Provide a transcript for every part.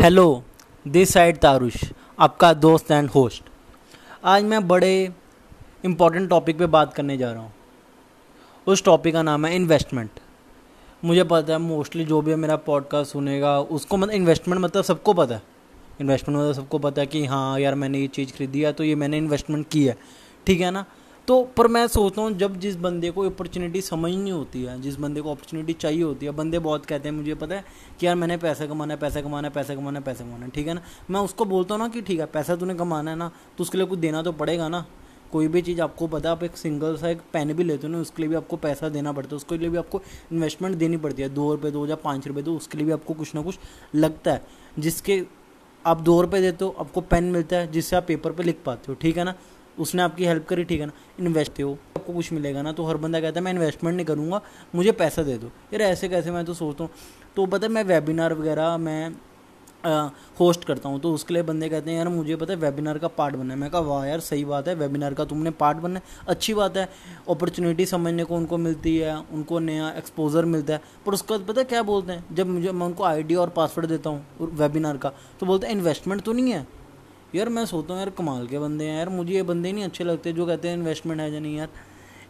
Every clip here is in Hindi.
हेलो, दिस साइड तारुश, आपका दोस्त एंड होस्ट। आज मैं बड़े इम्पॉर्टेंट टॉपिक पे बात करने जा रहा हूँ। उस टॉपिक का नाम है इन्वेस्टमेंट। मुझे पता है मोस्टली जो भी मेरा पॉडकास्ट सुनेगा उसको इन्वेस्टमेंट सबको पता है। इन्वेस्टमेंट सबको पता है कि हाँ यार मैंने ये चीज़ खरीदी है तो ये मैंने इन्वेस्टमेंट की है, ठीक है ना। तो पर मैं सोचता हूँ जब जिस बंदे को अपॉर्चुनिटी समझ नहीं होती है, जिस बंदे को अपॉर्चुनिटी चाहिए होती है, बंदे बहुत कहते हैं मुझे पता है कि यार मैंने पैसा कमाना है, ठीक है ना। मैं उसको बोलता हूँ ना कि ठीक है पैसा तूने कमाना है ना तो उसके लिए कुछ देना तो पड़ेगा ना। कोई भी चीज़ आपको पता है, आप एक सिंगल सा एक पेन भी लेते हो ना, उसके लिए भी आपको पैसा देना पड़ता है, उसके लिए भी आपको इन्वेस्टमेंट देनी पड़ती है। 2 रुपये दो या 5 रुपये दो, उसके लिए भी आपको कुछ ना कुछ लगता है। जिसके आप 2 रुपये देते हो आपको पेन मिलता है जिससे आप पेपर पे लिख पाते हो, ठीक है ना। उसने आपकी हेल्प करी, ठीक है ना। इन्वेस्ट हो आपको कुछ मिलेगा ना, तो हर बंदा कहता है मैं इन्वेस्टमेंट नहीं करूँगा मुझे पैसा दे दो। यार ऐसे कैसे, मैं तो सोचता हूँ। तो पता है मैं वेबिनार वगैरह मैं होस्ट करता हूँ, तो उसके लिए बंदे कहते हैं यार मुझे पता है वेबिनार का पार्ट बनना है। मैं कहा वाह यार सही बात है, वेबिनार का तुमने पार्ट बनना है, अच्छी बात है। अपॉर्चुनिटी समझने को उनको मिलती है, उनको नया एक्सपोजर मिलता है। पर उसके बाद पता क्या बोलते हैं जब मैं उनको आईडी और पासवर्ड देता हूँ वेबिनार का, तो बोलते हैं इन्वेस्टमेंट तो नहीं है। यार मैं सोचता हूँ यार कमाल के बंदे हैं यार, मुझे ये बंदे नहीं अच्छे लगते जो कहते हैं इन्वेस्टमेंट है या नहीं।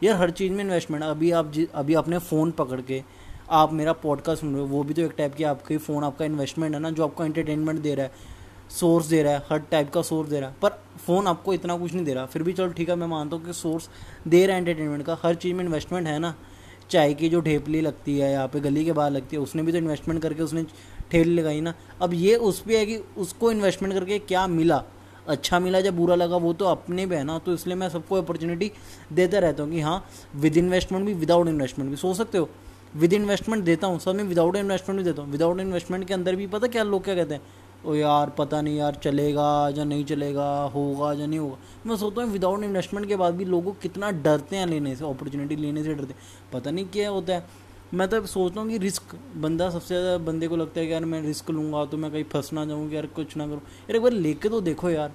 यार हर चीज़ में इन्वेस्टमेंट। अभी आपने फ़ोन पकड़ के आप मेरा पॉडकास्ट सुन रहे हो, वो भी तो एक टाइप की आपके फ़ोन आपका इन्वेस्टमेंट है ना, जो आपको एंटरटेनमेंट दे रहा है, सोर्स दे रहा है, हर टाइप का सोर्स दे रहा है। पर फ़ोन आपको इतना कुछ नहीं दे रहा, फिर भी चलो ठीक है मैं मानता हूँ कि सोर्स दे रहा है एंटरटेनमेंट का। हर चीज़ में इन्वेस्टमेंट है ना। चाय की जो ठेपली लगती है यहाँ पे गली के बाहर लगती है, उसने भी तो इन्वेस्टमेंट करके उसने ठेली लगाई ना। अब ये उस पर है कि उसको इन्वेस्टमेंट करके क्या मिला, अच्छा मिला या बुरा लगा, वो तो अपने पे है ना। तो इसलिए मैं सबको अपॉर्चुनिटी देता रहता हूँ कि हाँ विद इन्वेस्टमेंट भी, विदाउट इन्वेस्टमेंट भी। सोच सकते हो विद इन्वेस्टमेंट देता हूँ सब में, विदाउट इन्वेस्टमेंट भी देता हूँ। विदाउट इन्वेस्टमेंट के अंदर भी पता क्या लोग क्या कहते हैं, ओ यार पता नहीं यार चलेगा या नहीं चलेगा, होगा या नहीं होगा। मैं सोचता हूँ विदाउट इन्वेस्टमेंट के बाद भी लोगों कितना डरते हैं लेने से, अपॉर्चुनिटी लेने से डरते हैं, पता नहीं क्या होता है। मैं तो सोचता हूँ कि रिस्क बंदा सबसे ज़्यादा, बंदे को लगता है कि यार मैं रिस्क लूँगा तो मैं कहीं फंस ना जाऊँ, यार कुछ ना करूँ। यार एक बार लेके तो देखो यार,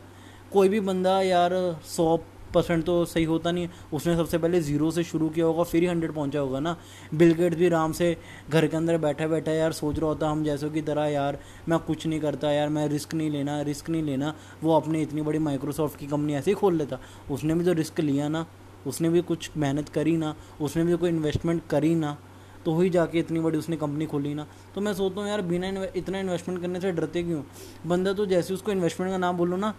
कोई भी बंदा यार 100% तो सही होता नहीं है, उसने सबसे पहले 0 से शुरू किया होगा फिर ही 100 पहुंचा होगा ना। बिल गेट्स भी आराम से घर के अंदर बैठा बैठा यार सोच रहा होता हम जैसों की तरह यार मैं कुछ नहीं करता यार, मैं रिस्क नहीं लेना। वो अपने इतनी बड़ी माइक्रोसॉफ्ट की कंपनी ऐसे ही खोल लेता। उसने भी तो रिस्क लिया ना, उसने भी कुछ मेहनत करी ना, उसने भी कोई इन्वेस्टमेंट करी ना, तो ही जाके इतनी बड़ी उसने कंपनी खोली ना। तो मैं सोचता हूँ यार बिना इतना इन्वेस्टमेंट करने से डरते क्यों बंदा। तो जैसे उसको इन्वेस्टमेंट का नाम बोलो ना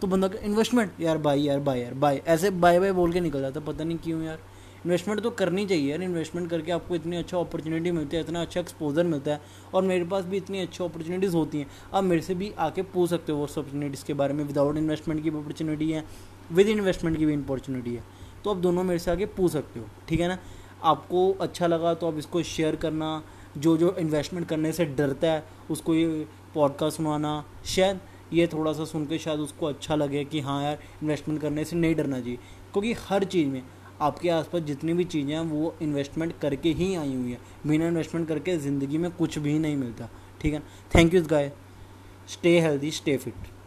तो बंदा इन्वेस्टमेंट यार बाय ऐसे बाय बोल के निकल जाता, पता नहीं क्यों। यार इन्वेस्टमेंट तो करनी चाहिए यार, इन्वेस्टमेंट करके आपको इतनी अच्छा अपॉर्चुनिटी मिलती है, इतना अच्छा एक्सपोजर मिलता है। और मेरे पास भी इतनी अच्छी अपॉर्चुनिटीज़ होती हैं, आप मेरे से भी आके पूछ सकते हो उस अपॉर्चुनिटीज़ के बारे में। विदाउट इन्वेस्टमेंट की भी अपॉर्चुनिटी है, विद इन्वेस्टमेंट की भी अपॉर्चुनिटी है, तो आप दोनों मेरे से आके पूछ सकते हो, ठीक है ना। आपको अच्छा लगा तो आप इसको शेयर करना, जो इन्वेस्टमेंट करने से डरता है उसको ये पॉडकास्ट सुनाना, शायद ये थोड़ा सा सुन के शायद उसको अच्छा लगे कि हाँ यार इन्वेस्टमेंट करने से नहीं डरना चाहिए। क्योंकि हर चीज़ में आपके आसपास जितनी भी चीज़ें हैं वो इन्वेस्टमेंट करके ही आई हुई है, बिना इन्वेस्टमेंट करके ज़िंदगी में कुछ भी नहीं मिलता, ठीक है। Thank you guys, stay healthy stay fit.